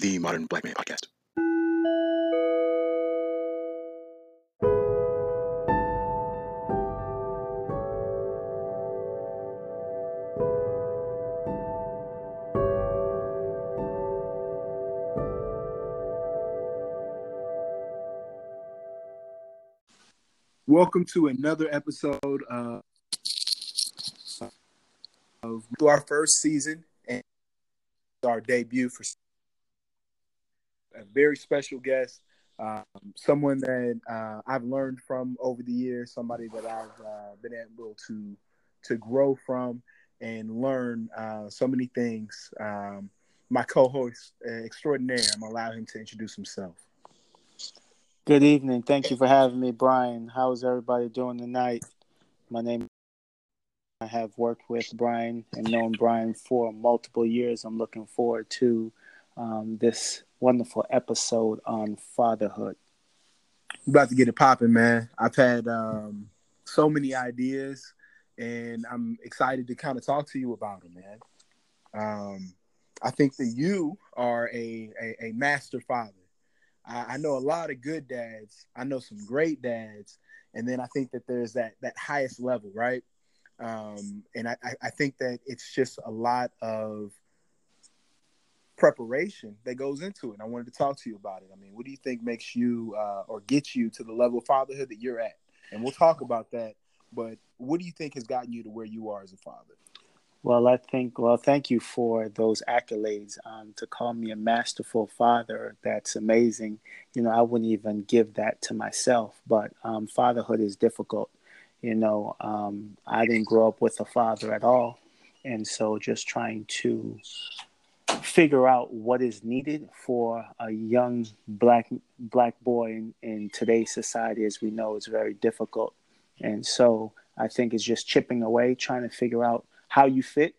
the Modern Black Man Podcast. Welcome to another episode of our first season and our debut for a very special guest, someone that I've learned from over the years, somebody that I've been able to grow from and learn so many things. My co-host extraordinaire, I'm going to allow him to introduce himself. Good evening. Thank you for having me, Brian. How's everybody doing tonight? My name is I have worked with Brian and known Brian for multiple years. I'm looking forward to this wonderful episode on fatherhood. I'm about to get it popping, man. I've had so many ideas, and I'm excited to kind of talk to you about them, man. I think that you are a master father. I know a lot of good dads. I know some great dads. And then I think that there's that highest level, right? And I think that it's just a lot of preparation that goes into it. I wanted to talk to you about it. I mean, what do you think makes you or gets you to the level of fatherhood that you're at? And we'll talk about that. But what do you think has gotten you to where you are as a father? Well, thank you for those accolades. To call me a masterful father, that's amazing. You know, I wouldn't even give that to myself, but fatherhood is difficult. You know, I didn't grow up with a father at all. And so just trying to figure out what is needed for a young black boy in today's society, as we know, is very difficult. And so I think it's just chipping away, trying to figure out how you fit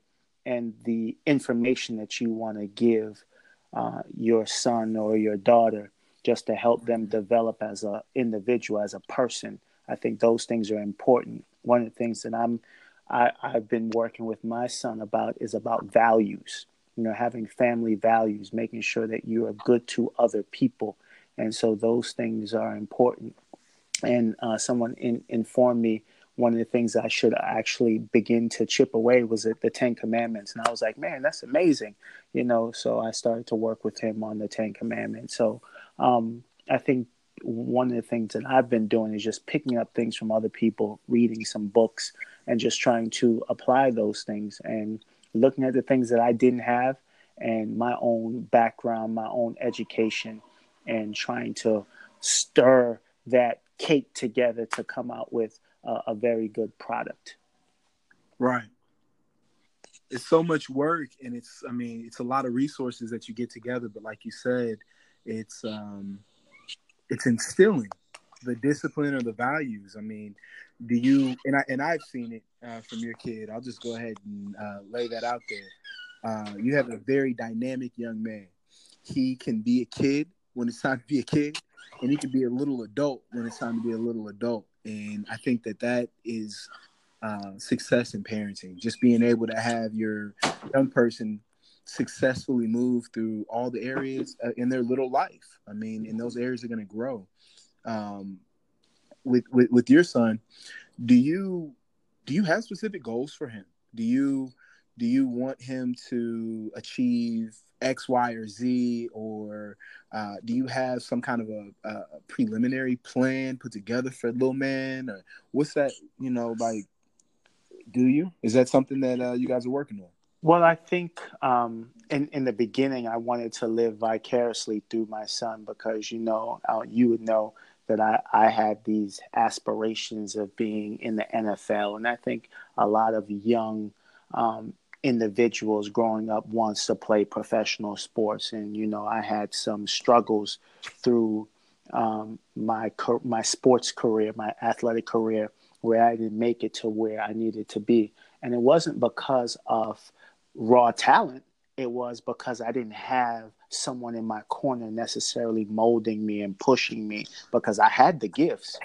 and the information that you want to give your son or your daughter just to help them develop as an individual, as a person. I think those things are important. One of the things that I've been working with my son about is about values, you know, having family values, making sure that you are good to other people. And so those things are important. And someone informed me one of the things I should actually begin to chip away was at the Ten Commandments. And I was like, man, that's amazing. You know, so I started to work with him on the Ten Commandments. So I think one of the things that I've been doing is just picking up things from other people, reading some books, and just trying to apply those things and looking at the things that I didn't have and my own background, my own education, and trying to stir that cake together to come out with a very good product. Right. It's so much work, and it's a lot of resources that you get together, but like you said, it's instilling the discipline or the values. I mean, do you, and I've seen it from your kid. I'll just go ahead and lay that out there. You have a very dynamic young man. He can be a kid when it's time to be a kid, and he can be a little adult when it's time to be a little adult. And I think that is success in parenting, just being able to have your young person successfully move through all the areas in their little life. I mean, and those areas are going to grow. With your son, do you have specific goals for him? Do you want him to achieve X, Y, or Z, or do you have some kind of a preliminary plan put together for little man, or what's that? You know, like, do you? Is that something that you guys are working on? Well, I think in the beginning, I wanted to live vicariously through my son because, you know, you would know that I had these aspirations of being in the NFL, and I think a lot of young individuals growing up wants to play professional sports, and you know, I had some struggles through my sports career, my athletic career, where I didn't make it to where I needed to be, and it wasn't because of raw talent. It was because I didn't have someone in my corner necessarily molding me and pushing me, because I had the gifts.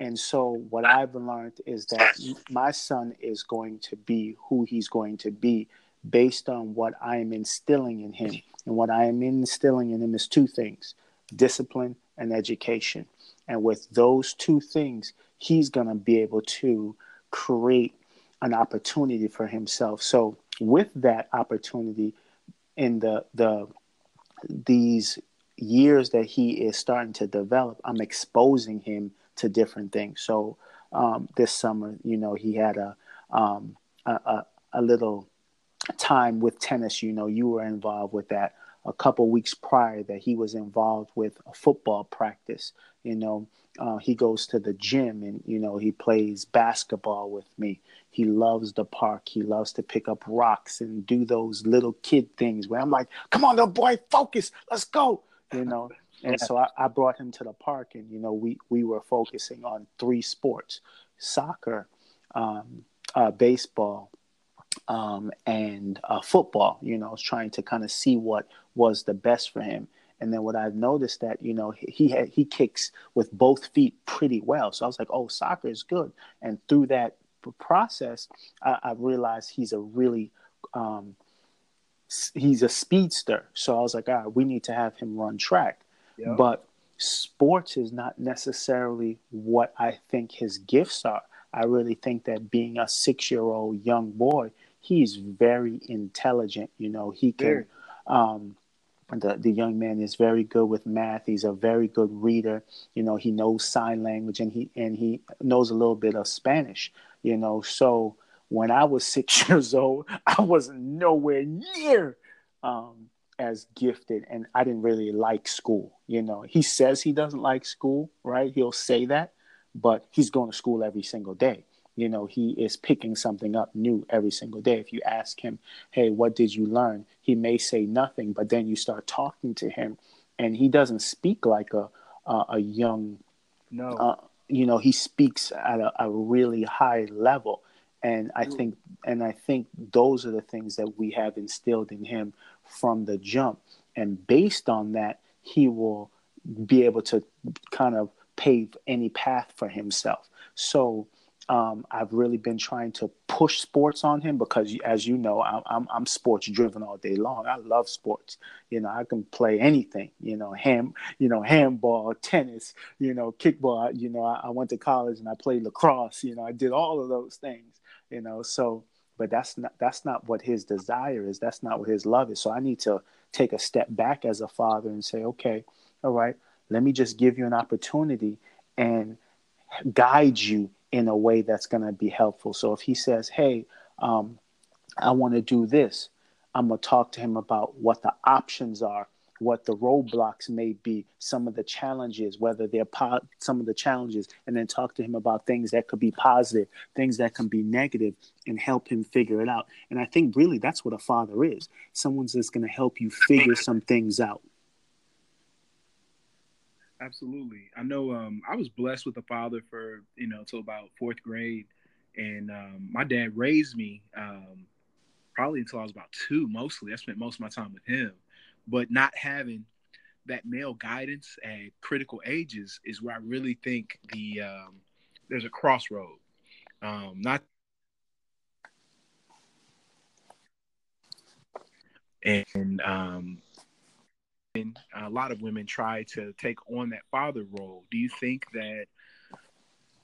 And so what I've learned is that my son is going to be who he's going to be based on what I am instilling in him. And what I am instilling in him is two things, discipline and education. And with those two things, he's going to be able to create an opportunity for himself. So with that opportunity in these years that he is starting to develop, I'm exposing him to different things. So this summer, you know, he had a little time with tennis. You know, you were involved with that. A couple weeks prior that he was involved with a football practice. You know, he goes to the gym and, you know, he plays basketball with me. He loves the park. He loves to pick up rocks and do those little kid things where I'm like, come on, little boy, focus, let's go, you know. And so I brought him to the park and, you know, we were focusing on three sports, soccer, baseball, and football. You know, I was trying to kind of see what was the best for him. And then what I've noticed that, you know, he kicks with both feet pretty well. So I was like, oh, soccer is good. And through that process, I realized he's a really, he's a speedster. So I was like, all right, we need to have him run track. Yep. But sports is not necessarily what I think his gifts are. I really think that being a 6-year-old young boy, he's very intelligent. You know, he can, the young man is very good with math. He's a very good reader. You know, he knows sign language and he knows a little bit of Spanish, you know. So when I was 6 years old, I was nowhere near as gifted, and I didn't really like school. You know, he says he doesn't like school, right? He'll say that, but he's going to school every single day. You know, he is picking something up new every single day. If you ask him, hey, what did you learn? He may say nothing, but then you start talking to him and he doesn't speak like a young, you know, he speaks at a really high level. And I think those are the things that we have instilled in him from the jump. And based on that, he will be able to kind of pave any path for himself. So, I've really been trying to push sports on him because, as you know, I'm sports driven all day long. I love sports. You know, I can play anything, you know, handball, tennis, you know, kickball. You know, I went to college and I played lacrosse. You know, I did all of those things, you know. So, but that's not what his desire is. That's not what his love is. So I need to take a step back as a father and say, okay, all right, let me just give you an opportunity and guide you in a way that's going to be helpful. So if he says, hey, I want to do this, I'm going to talk to him about what the options are, what the roadblocks may be, some of the challenges, whether they're some of the challenges, and then talk to him about things that could be positive, things that can be negative, and help him figure it out. And I think really that's what a father is. Someone's just going to help you figure some things out. Absolutely. I know I was blessed with a father for, you know, till about fourth grade. And my dad raised me probably until I was about two, mostly. I spent most of my time with him. But not having that male guidance at critical ages is where I really think there's a crossroad. A lot of women try to take on that father role. Do you think that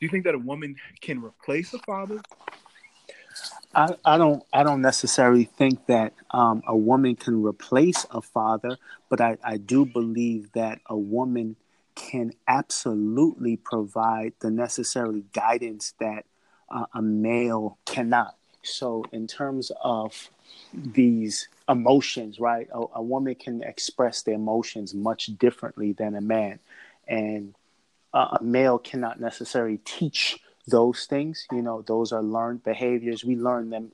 a woman can replace a father? I don't necessarily think that a woman can replace a father, but I do believe that a woman can absolutely provide the necessary guidance that a male cannot. So in terms of these emotions, right? A woman can express their emotions much differently than a man. And a male cannot necessarily teach those things. You know, those are learned behaviors. We learn them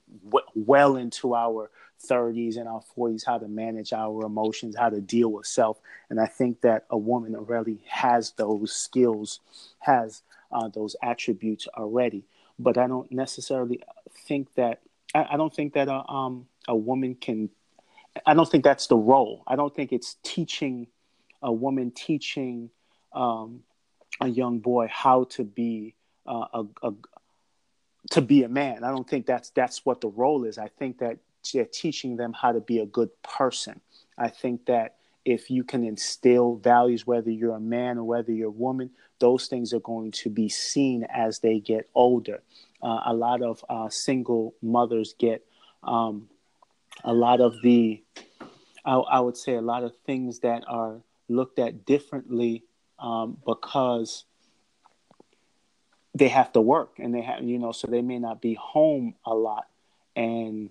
well into our 30s and our 40s, how to manage our emotions, how to deal with self. And I think that a woman already has those skills, has those attributes already. But I don't necessarily think that, I don't think that a woman can, I don't think that's the role. I don't think it's teaching a young boy how to be a man. I don't think that's what the role is. I think that they're teaching them how to be a good person. I think that if you can instill values, whether you're a man or whether you're a woman, those things are going to be seen as they get older. A lot of single mothers get a lot of the, I would say, a lot of things that are looked at differently because they have to work and they have, you know, so they may not be home a lot. And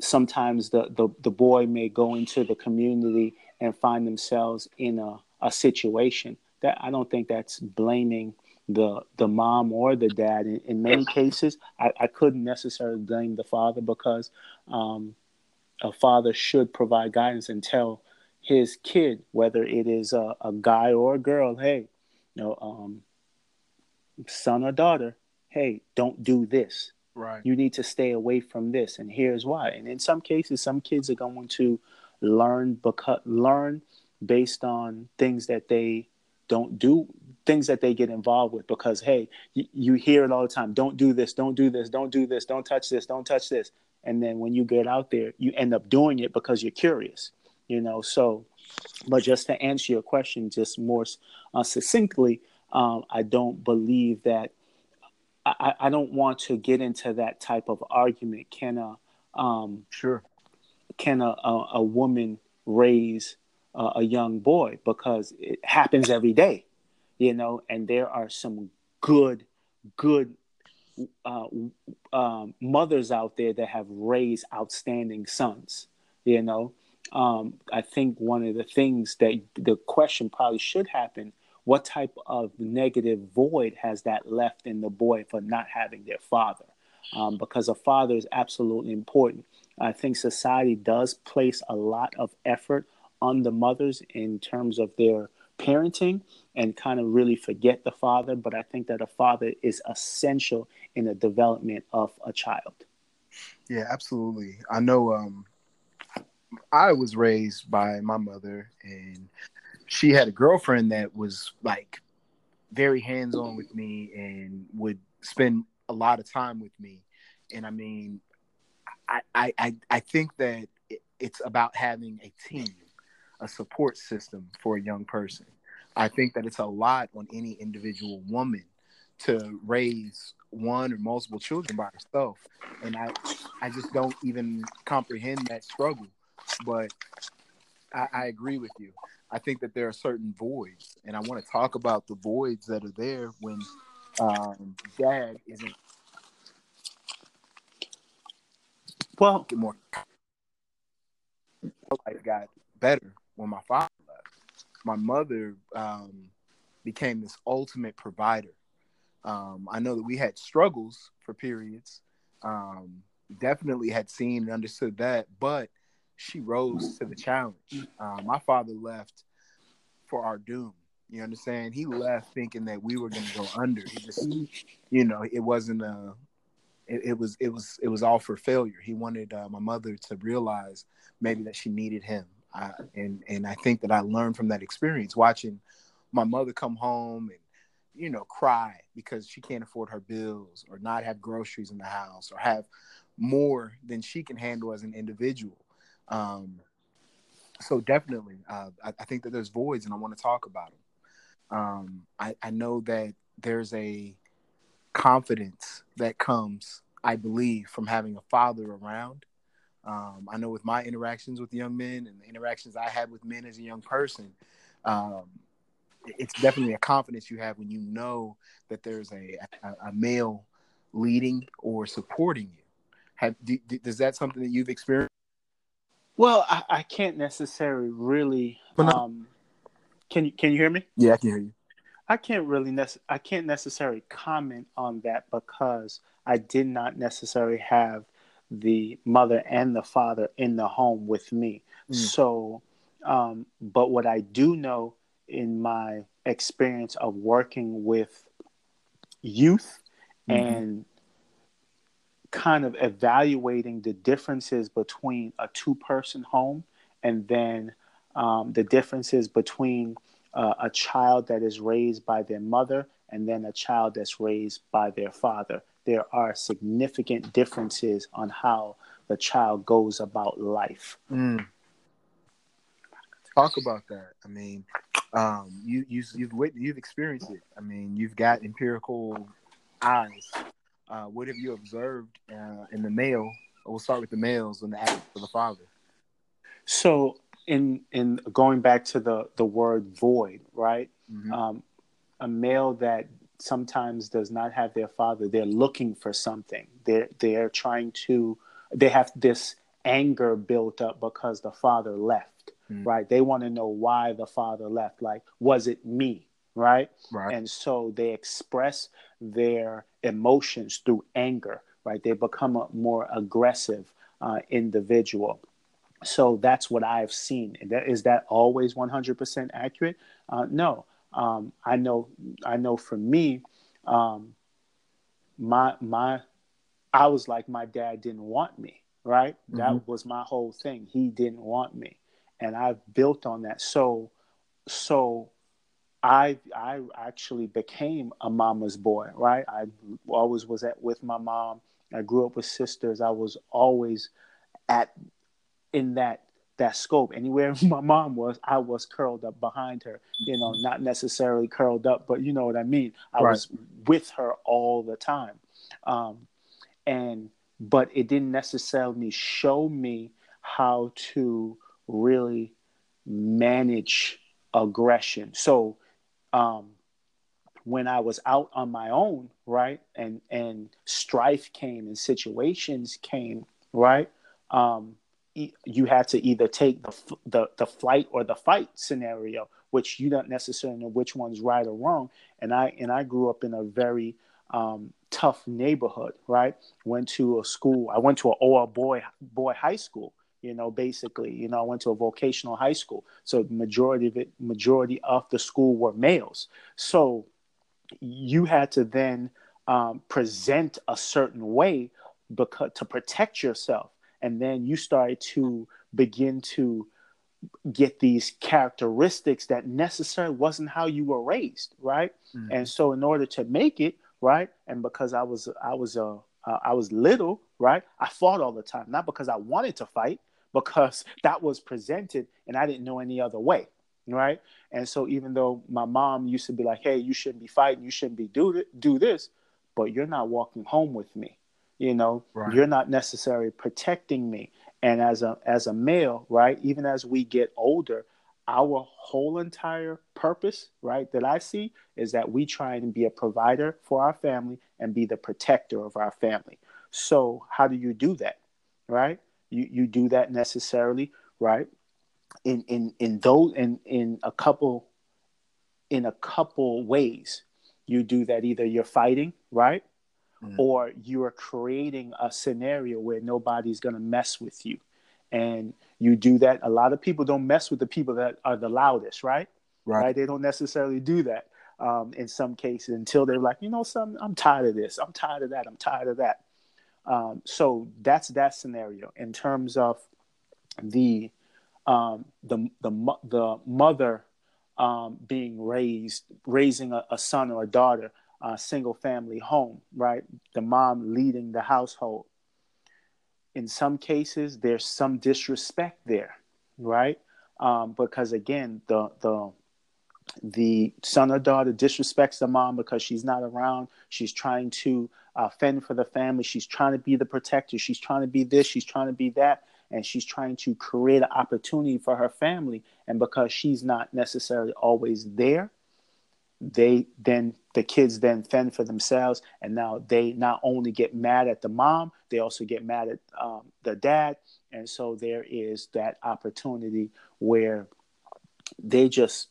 sometimes the boy may go into the community and find themselves in a situation that I don't think that's blaming the mom or the dad. In many cases, I couldn't necessarily blame the father because a father should provide guidance and tell his kid, whether it is a guy or a girl, hey, you know, son or daughter, hey, don't do this. Right. You need to stay away from this, and here's why. And in some cases, some kids are going to learn based on things that they don't do, things that they get involved with. Because hey, you hear it all the time: don't do this, don't do this, don't do this, don't touch this, don't touch this. And then when you get out there, you end up doing it because you're curious, you know. So, but just to answer your question, just more succinctly, I don't believe that. I don't want to get into that type of argument. Can a woman raise a young boy? Because it happens every day, you know, and there are some good mothers out there that have raised outstanding sons, you know. I think one of the things that the question probably should happen: what type of negative void has that left in the boy for not having their father? Because a father is absolutely important. I think society does place a lot of effort on the mothers in terms of their parenting and kind of really forget the father. But I think that a father is essential in the development of a child. Yeah, absolutely. I know I was raised by my mother, and she had a girlfriend that was like very hands-on with me and would spend a lot of time with me. And I mean, I think that it's about having a team, a support system for a young person. I think that it's a lot on any individual woman to raise one or multiple children by herself. And I just don't even comprehend that struggle, but I agree with you. I think that there are certain voids, and I want to talk about the voids that are there when dad isn't. Well, more. I got better when my father left. My mother became this ultimate provider. I know that we had struggles for periods. Definitely had seen and understood that, but she rose to the challenge. My father left for our doom. You understand? He left thinking that we were going to go under. He just, you know, it wasn't a. It was all for failure. He wanted my mother to realize maybe that she needed him. And I think that I learned from that experience, watching my mother come home and, you know, cry because she can't afford her bills or not have groceries in the house or have more than she can handle as an individual. So definitely, I think that there's voids, and I want to talk about them. I know that there's a confidence that comes, I believe, from having a father around. I know with my interactions with young men and the interactions I had with men as a young person, it's definitely a confidence you have when you know that there's a male leading or supporting you. Does that something that you've experienced? Well, I can't necessarily really. Can you hear me? Yeah, I can hear you. I can't necessarily comment on that because I did not necessarily have the mother and the father in the home with me. Mm. So, but what I do know in my experience of working with youth and kind of evaluating the differences between a two-person home and then the differences between a child that is raised by their mother and then a child that's raised by their father. There are significant differences on how the child goes about life. Mm. talk about that. I mean, you've experienced it. I mean, you've got empirical eyes. What have you observed in the male? We'll start with the males in the act of the father. So, in going back to the word void, right? Mm-hmm. A male that sometimes does not have their father. They're looking for something. They're trying to. They have this anger built up because the father left, mm-hmm. right? They want to know why the father left. Like, was it me? Right? Right. And so they express their emotions through anger, right? They become a more aggressive individual. So that's what I've seen. Is that always 100% accurate? No. I know for me, I was like, my dad didn't want me, right? Mm-hmm. That was my whole thing. He didn't want me. And I've built on that. So I actually became a mama's boy, right? I always was with my mom. I grew up with sisters. I was always in that scope. Anywhere my mom was, I was curled up behind her, you know, not necessarily curled up, but you know what I mean? I Right. was with her all the time. But it didn't necessarily show me how to really manage aggression. So, when I was out on my own, right. And strife came and situations came, right. You had to either take the flight or the fight scenario, which you don't necessarily know which one's right or wrong. And I grew up in a very tough neighborhood, right? I went to an old boy high school, you know, basically, you know, I went to a vocational high school. So the majority of the school were males. So you had to then present a certain way because to protect yourself. And then you started to begin to get these characteristics that necessarily wasn't how you were raised, right? Mm-hmm. And so, in order to make it, right, and because I was little, right, I fought all the time, not because I wanted to fight, because that was presented, and I didn't know any other way, right? And so, even though my mom used to be like, "Hey, you shouldn't be fighting, you shouldn't be do this," but you're not walking home with me. You know, right. You're not necessarily protecting me. And as a male, right, even as we get older, our whole entire purpose, right, that I see is that we try and be a provider for our family and be the protector of our family. So how do you do that, right? You do that necessarily, right? In a couple ways, you do that. Either you're fighting, right? Or you are creating a scenario where nobody's going to mess with you. And you do that. A lot of people don't mess with the people that are the loudest, right? Right. They don't necessarily do that in some cases until they're like, you know, I'm tired of this. I'm tired of that. I'm tired of that. So that's that scenario. In terms of the mother being raising a son or a daughter, single family home, right? The mom leading the household. In some cases, there's some disrespect there, right? Because again, the son or daughter disrespects the mom because she's not around. She's trying to fend for the family. She's trying to be the protector. She's trying to be this. She's trying to be that. And she's trying to create an opportunity for her family. And because she's not necessarily always there, the kids then fend for themselves, and now they not only get mad at the mom, they also get mad at the dad, and so there is that opportunity where they just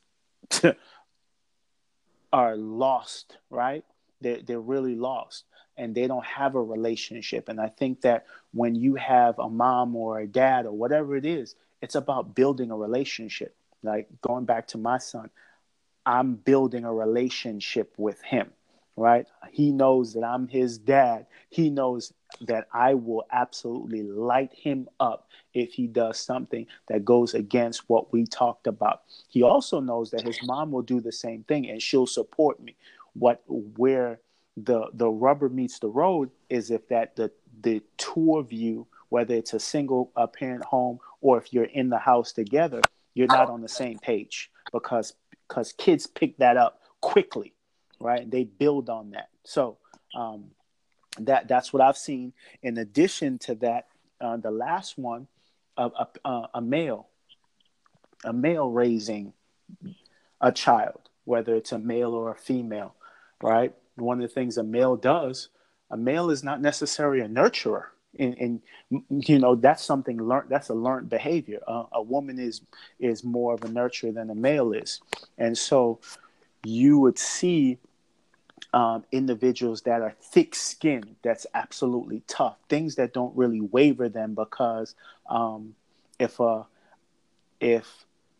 are lost, right? They're really lost, and they don't have a relationship. And I think that when you have a mom or a dad or whatever it is, it's about building a relationship. Like going back to my son, I'm building a relationship with him, right? He knows that I'm his dad. He knows that I will absolutely light him up if he does something that goes against what we talked about. He also knows that his mom will do the same thing, and she'll support me. Where the rubber meets the road is if that the two of you, whether it's a single parent home or if you're in the house together, you're not on the same page, because kids pick that up quickly, right? They build on that. So that's what I've seen. In addition to that, the last one, a male raising a child, whether it's a male or a female, right? One of the things a male does, a male is not necessarily a nurturer. And you know, that's something learned. That's a learned behavior. A woman is more of a nurturer than a male is, and so you would see individuals that are thick-skinned. That's absolutely tough. Things that don't really waver them, because if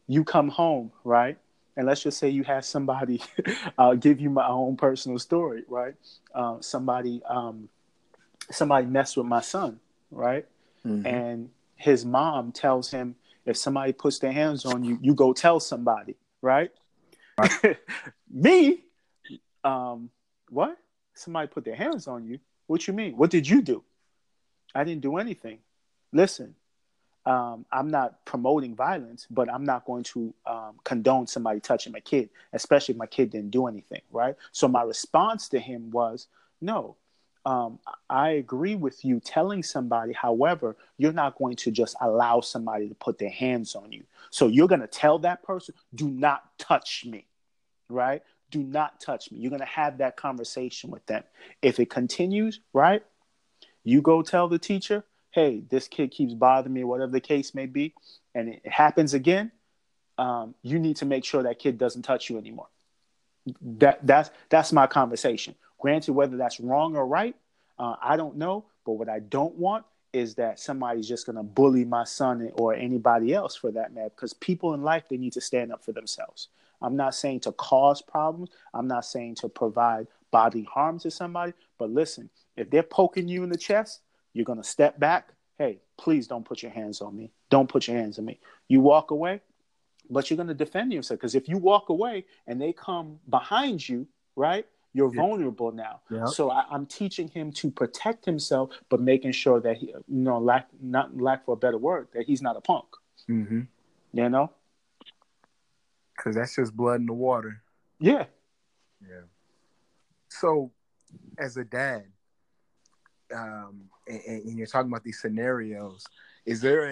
you come home, right, and let's just say you have somebody. I'll give you my own personal story, right? Somebody messed with my son, right? Mm-hmm. And his mom tells him, if somebody puts their hands on you, you go tell somebody, right? Right. Me? What? Somebody put their hands on you? What you mean? What did you do? I didn't do anything. Listen, I'm not promoting violence, but I'm not going to condone somebody touching my kid, especially if my kid didn't do anything, right? So my response to him was, no. I agree with you telling somebody, however, you're not going to just allow somebody to put their hands on you. So you're going to tell that person, do not touch me, right? Do not touch me. You're going to have that conversation with them. If it continues, right, you go tell the teacher, hey, this kid keeps bothering me, whatever the case may be, and it happens again, you need to make sure that kid doesn't touch you anymore. That's my conversation. Granted, whether that's wrong or right, I don't know. But what I don't want is that somebody's just going to bully my son or anybody else for that matter, because people in life, they need to stand up for themselves. I'm not saying to cause problems. I'm not saying to provide bodily harm to somebody. But listen, if they're poking you in the chest, you're going to step back. Hey, please don't put your hands on me. Don't put your hands on me. You walk away, but you're going to defend yourself, because if you walk away and they come behind you, right, you're vulnerable now. Yeah. So I'm teaching him to protect himself, but making sure that he, you know, lack for a better word, that he's not a punk. Mm-hmm. You know, because that's just blood in the water. Yeah. Yeah. So, as a dad, and you're talking about these scenarios, is there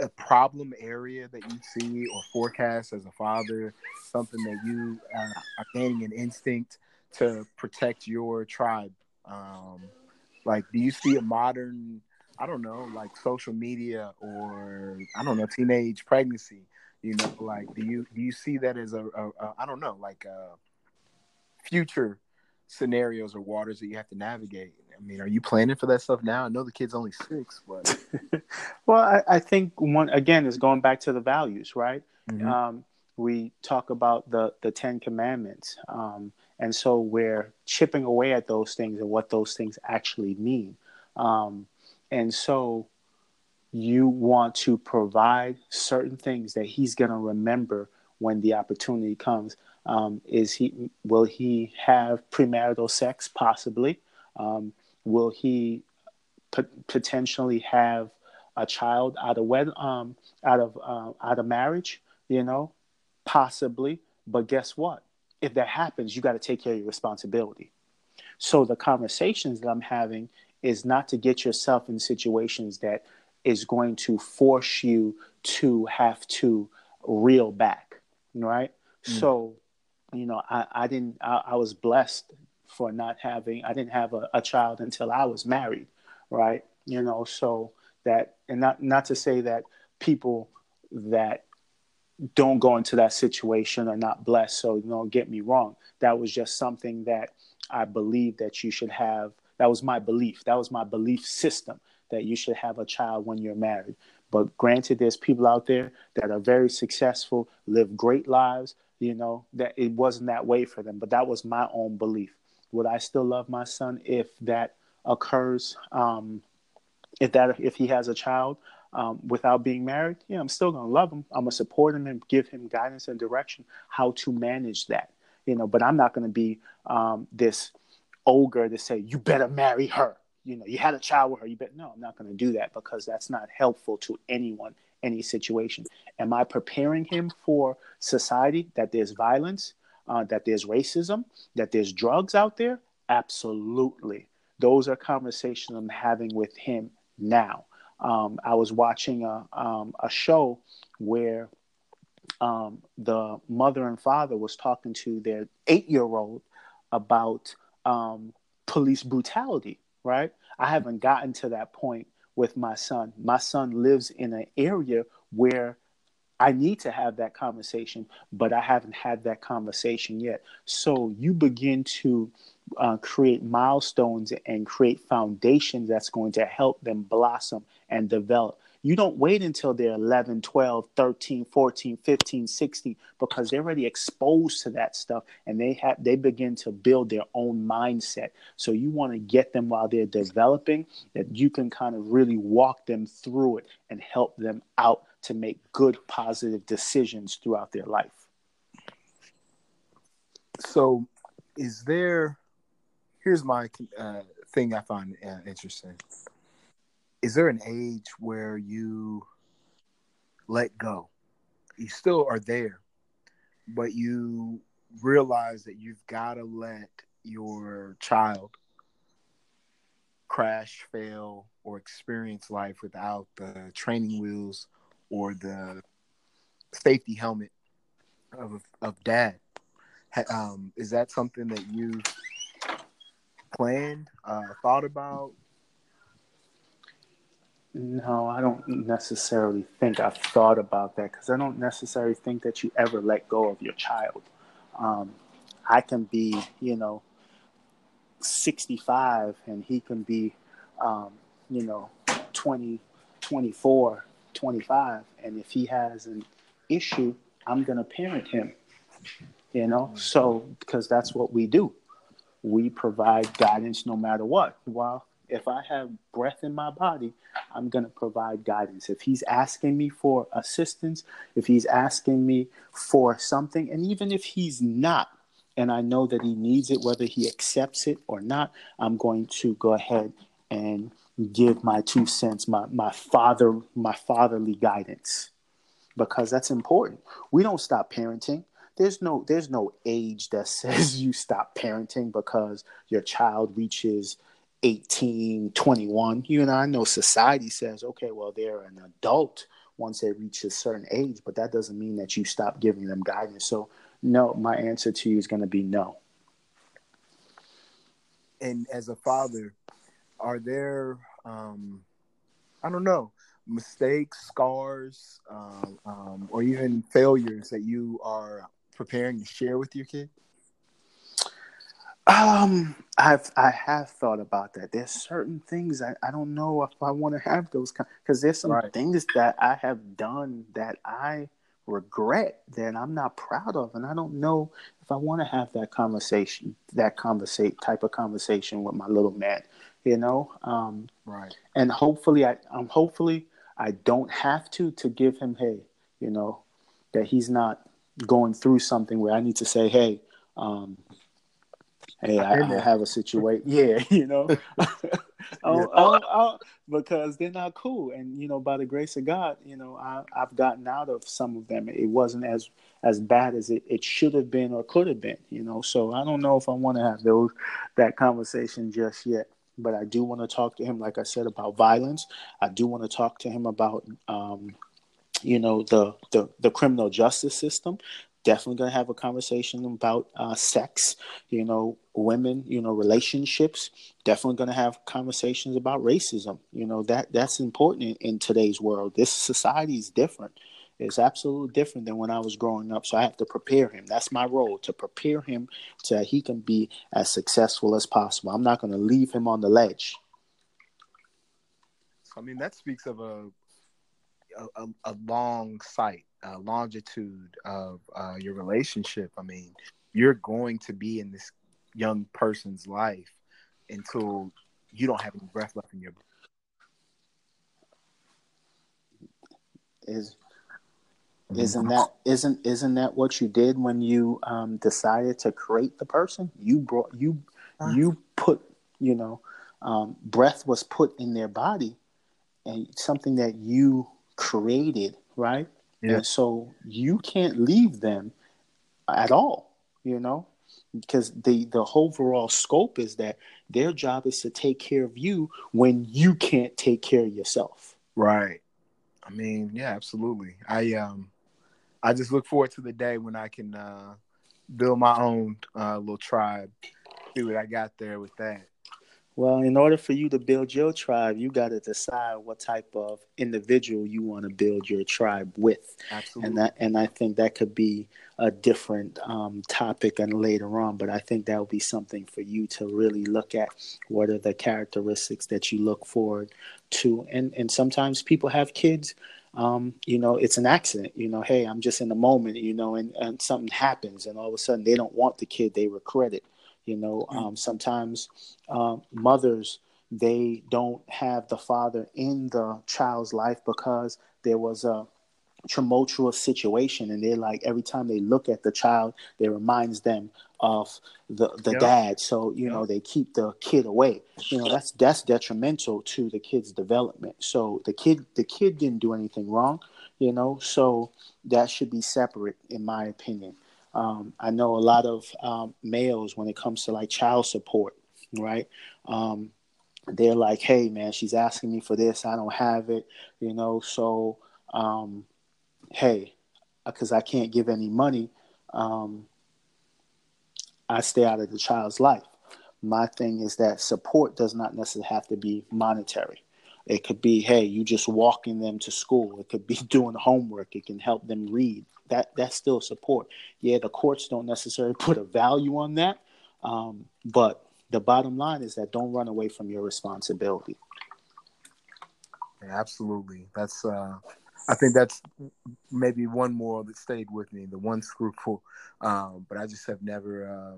a problem area that you see or forecast as a father, something that you are gaining an instinct to protect your tribe? Like, do you see a modern, I don't know, like social media or, I don't know, teenage pregnancy, you know, like, do you see that as a I don't know, like future scenarios or waters that you have to navigate? I mean, are you planning for that stuff now? I know the kid's only 6, but... Well, I think, one again, is going back to the values, right? Mm-hmm. We talk about the 10 Commandments. And so we're chipping away at those things and what those things actually mean. And so you want to provide certain things that he's going to remember when the opportunity comes. Will he have premarital sex? Possibly. Will he potentially have a child out of marriage? You know, possibly. But guess what? If that happens, you got to take care of your responsibility. So the conversations that I'm having is not to get yourself in situations that is going to force you to have to reel back, right? Mm. So, you know, I was blessed for not having, I didn't have a child until I was married, right? You know, so that, and not to say that people that don't go into that situation are not blessed, so don't get me wrong. That was just something that I believe that you should have. That was my belief. That was my belief system, that you should have a child when you're married. But granted, there's people out there that are very successful, live great lives, you know, that it wasn't that way for them, but that was my own belief. Would I still love my son if that occurs? If he has a child without being married, yeah, I'm still gonna love him. I'm gonna support him and give him guidance and direction how to manage that, you know. But I'm not gonna be this ogre to say you better marry her. You know, you had a child with her. You better. No, I'm not gonna do that, because that's not helpful to anyone any situation? Am I preparing him for society, that there's violence, that there's racism, that there's drugs out there? Absolutely. Those are conversations I'm having with him now. I was watching a show where the mother and father was talking to their 8-year-old about police brutality, right? I haven't gotten to that point with my son. My son lives in an area where I need to have that conversation, but I haven't had that conversation yet. So you begin to create milestones and create foundations that's going to help them blossom and develop. You don't wait until they're 11, 12, 13, 14, 15, 16, because they're already exposed to that stuff and they begin to build their own mindset. So you want to get them while they're developing, that you can kind of really walk them through it and help them out to make good, positive decisions throughout their life. So here's my thing I find interesting. Is there an age where you let go? You still are there, but you realize that you've got to let your child crash, fail, or experience life without the training wheels or the safety helmet of dad. Is that something that you planned, thought about? No, I don't necessarily think I've thought about that, because I don't necessarily think that you ever let go of your child. I can be, 65 and he can be, 20, 24, 25. And if he has an issue, I'm going to parent him, so because that's what we do. We provide guidance no matter what. While if I have breath in my body, I'm going to provide guidance. If he's asking me for assistance, if he's asking me for something, and even if he's not, and I know that he needs it, whether he accepts it or not, I'm going to go ahead and give my 2 cents, my fatherly guidance, because that's important. We don't stop parenting. There's no age that says you stop parenting because your child reaches 18, 21, I know society says, okay, well, they're an adult once they reach a certain age, but that doesn't mean that you stop giving them guidance. So no, my answer to you is going to be no. And as a father, are there, mistakes, scars, or even failures that you are preparing to share with your kid? I have thought about that. There's certain things I don't know if I want to have those because there's some things that I have done that I regret, that I'm not proud of, and I don't know if I want to have that conversation, with my little man, And hopefully I don't have to give him, hey, that he's not going through something where I need to say, hey, hey, I have a situation. Yeah, because they're not cool. And, by the grace of God, I've gotten out of some of them. It wasn't as bad as it should have been or could have been, So I don't know if I want to have that conversation just yet. But I do want to talk to him, like I said, about violence. I do want to talk to him about, the criminal justice system. Definitely going to have a conversation about sex, women, relationships. Definitely going to have conversations about racism. That's important in today's world. This society is different. It's absolutely different than when I was growing up. So I have to prepare him. That's my role, to prepare him so that he can be as successful as possible. I'm not going to leave him on the ledge. That speaks of a long sight. Longitude of your relationship. You're going to be in this young person's life until you don't have any breath left in your body. Isn't that what you did when you decided to create the person? You put breath was put in their body, and something that you created, right? Yeah. And so you can't leave them at all, you know, because the overall scope is that their job is to take care of you when you can't take care of yourself. Right. I mean, yeah, absolutely. I just look forward to the day when I can build my own little tribe. See what I got there with that. Well, in order for you to build your tribe, you got to decide what type of individual you want to build your tribe with. Absolutely. And I think that could be a different topic and later on, but I think that would be something for you to really look at. What are the characteristics that you look forward to? And sometimes people have kids, you know, it's an accident, you know, hey, I'm just in the moment, you know, and something happens and all of a sudden they don't want the kid, they regret it. You know, sometimes mothers, they don't have the father in the child's life because there was a tumultuous situation. And they're like, every time they look at the child, it reminds them of the dad. So, you know, they keep the kid away. You know, that's detrimental to the kid's development. So the kid didn't do anything wrong, you know, so that should be separate, in my opinion. I know a lot of males, when it comes to like child support, right? They're like, hey, man, she's asking me for this. I don't have it, you know, so, hey, because I can't give any money, I stay out of the child's life. My thing is that support does not necessarily have to be monetary. It could be, hey, you just walking them to school. It could be doing homework. It can help them read. That's still support. Yeah, the courts don't necessarily put a value on that. But the bottom line is that don't run away from your responsibility. Yeah, absolutely. That's I think that's maybe one more that stayed with me, the one scruple. But I just have never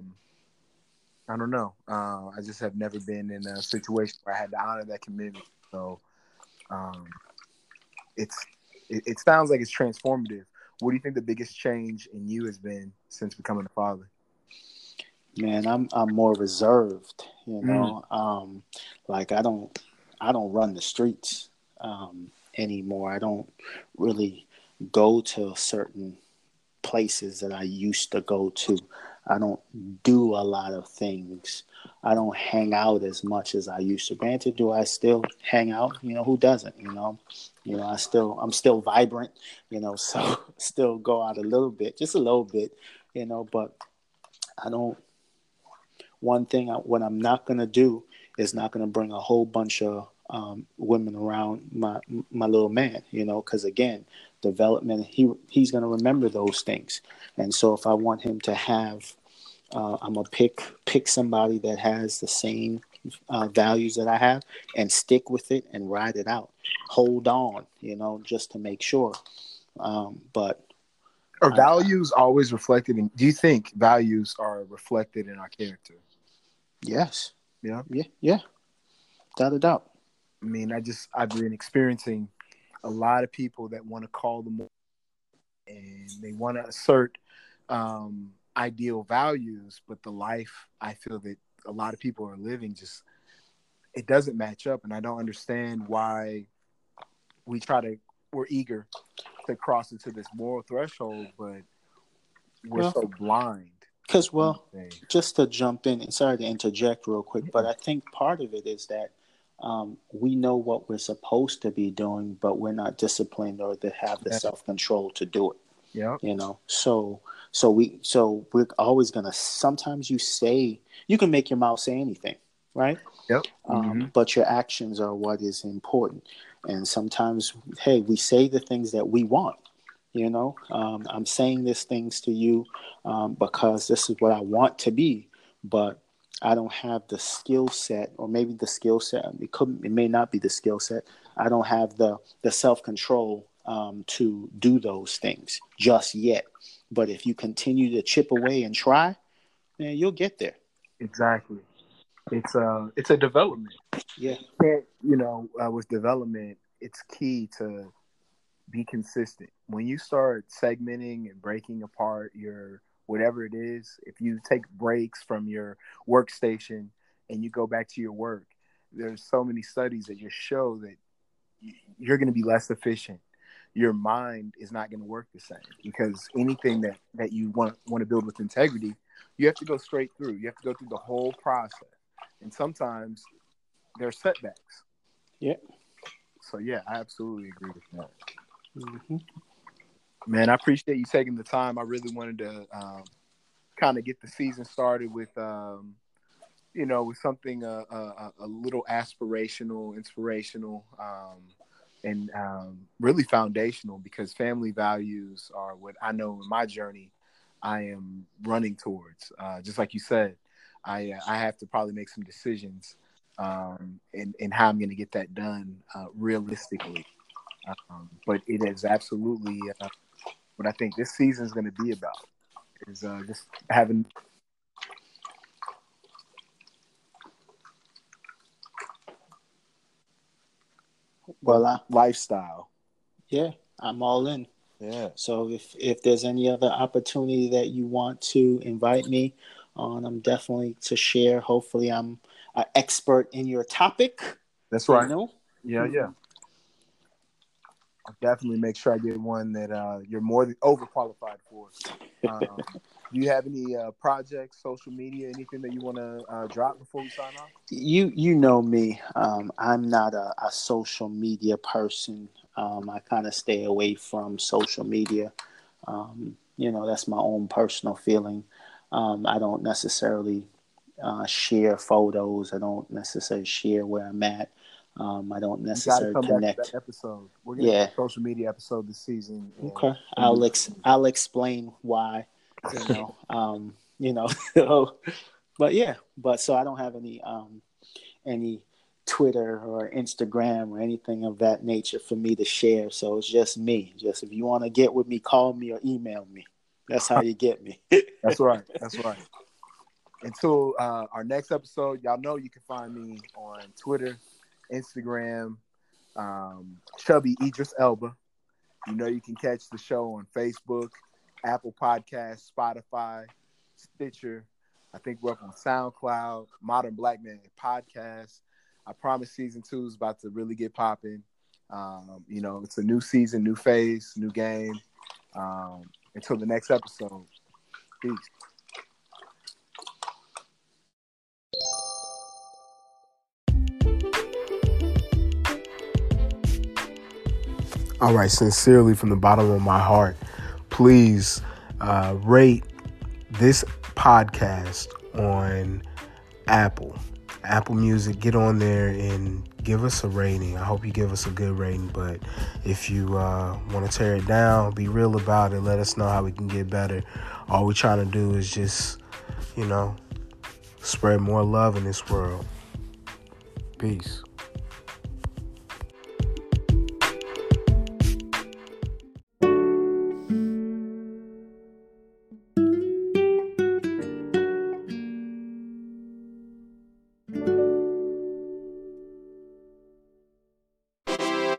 I don't know. I just have never been in a situation where I had to honor that commitment. So it sounds like it's transformative. What do you think the biggest change in you has been since becoming a father? Man, I'm more reserved, you know. Like I don't run the streets anymore. I don't really go to certain places that I used to go to. I don't do a lot of things. I don't hang out as much as I used to. Granted, do I still hang out? You know, who doesn't? You know, I'm still vibrant, you know, so still go out a little bit, just a little bit, you know, but I don't, what I'm not going to do is not going to bring a whole bunch of women around my little man, you know, because again, development, he's going to remember those things. And so if I want him to have, I'm going to pick somebody that has the same values that I have and stick with it and ride it out. Hold on, you know, just to make sure. But are values always reflected in, do you think values are reflected in our character? Yes. Yeah. Yeah. Yeah. Without a doubt. I mean, I've been experiencing a lot of people that want to call them and they want to assert ideal values, but the life I feel that a lot of people are living just, it doesn't match up. And I don't understand why we're eager to cross into this moral threshold, but we're so blind. Because, just to jump in, and sorry to interject real quick, but I think part of it is that we know what we're supposed to be doing, but we're not disciplined or to have the self-control to do it. Yeah, you know, so we're always gonna. Sometimes you can make your mouth say anything, right? Yep. But your actions are what is important. And sometimes, hey, we say the things that we want. You know, I'm saying these things to you because this is what I want to be, but I don't have the skill set, or maybe the skill set. It may not be the skill set. I don't have the self-control to do those things just yet. But if you continue to chip away and try, man, you'll get there. Exactly. It's a development. Yeah. You know, with development, it's key to be consistent. When you start segmenting and breaking apart your whatever it is, if you take breaks from your workstation and you go back to your work, there's so many studies that just show that you're going to be less efficient. your mind is not going to work the same, because anything that you want to build with integrity, you have to go straight through. You have to go through the whole process. And sometimes there are setbacks. Yeah. So, yeah, I absolutely agree with that. Mm-hmm. Man, I appreciate you taking the time. I really wanted to kind of get the season started with, with something a little aspirational, inspirational, and really foundational, because family values are what I know in my journey I am running towards. Just like you said, I have to probably make some decisions in how I'm going to get that done realistically. But it is absolutely what I think this season is going to be about, is just having... Well, lifestyle. Yeah, I'm all in. Yeah. So if there's any other opportunity that you want to invite me on, I'm definitely to share. Hopefully, I'm an expert in your topic. That's right. You know? Yeah, yeah. I'll definitely make sure I get one that you're more than overqualified for. Do you have any projects, social media, anything that you want to drop before we sign off? You know me. I'm not a social media person. I kind of stay away from social media. That's my own personal feeling. I don't necessarily share photos. I don't necessarily share where I'm at. I don't necessarily connect. That episode. We're going to have a social media episode this season. Okay. I'll explain why. So I don't have any Twitter or Instagram or anything of that nature for me to share. So it's just me. Just if you want to get with me, call me or email me. That's how you get me. That's right. That's right. Until our next episode, y'all know you can find me on Twitter, Instagram, Chubby Idris Elba. You know you can catch the show on Facebook, Apple Podcasts, Spotify, Stitcher. I think we're up on SoundCloud, Modern Black Man Podcast. I promise season 2 is about to really get popping. It's a new season, new phase, new game. Until the next episode. Peace. All right, sincerely, from the bottom of my heart, please rate this podcast on Apple Music. Get on there and give us a rating. I hope you give us a good rating, but if you want to tear it down, be real about it. Let us know how we can get better. All we're trying to do is just, spread more love in this world. Peace.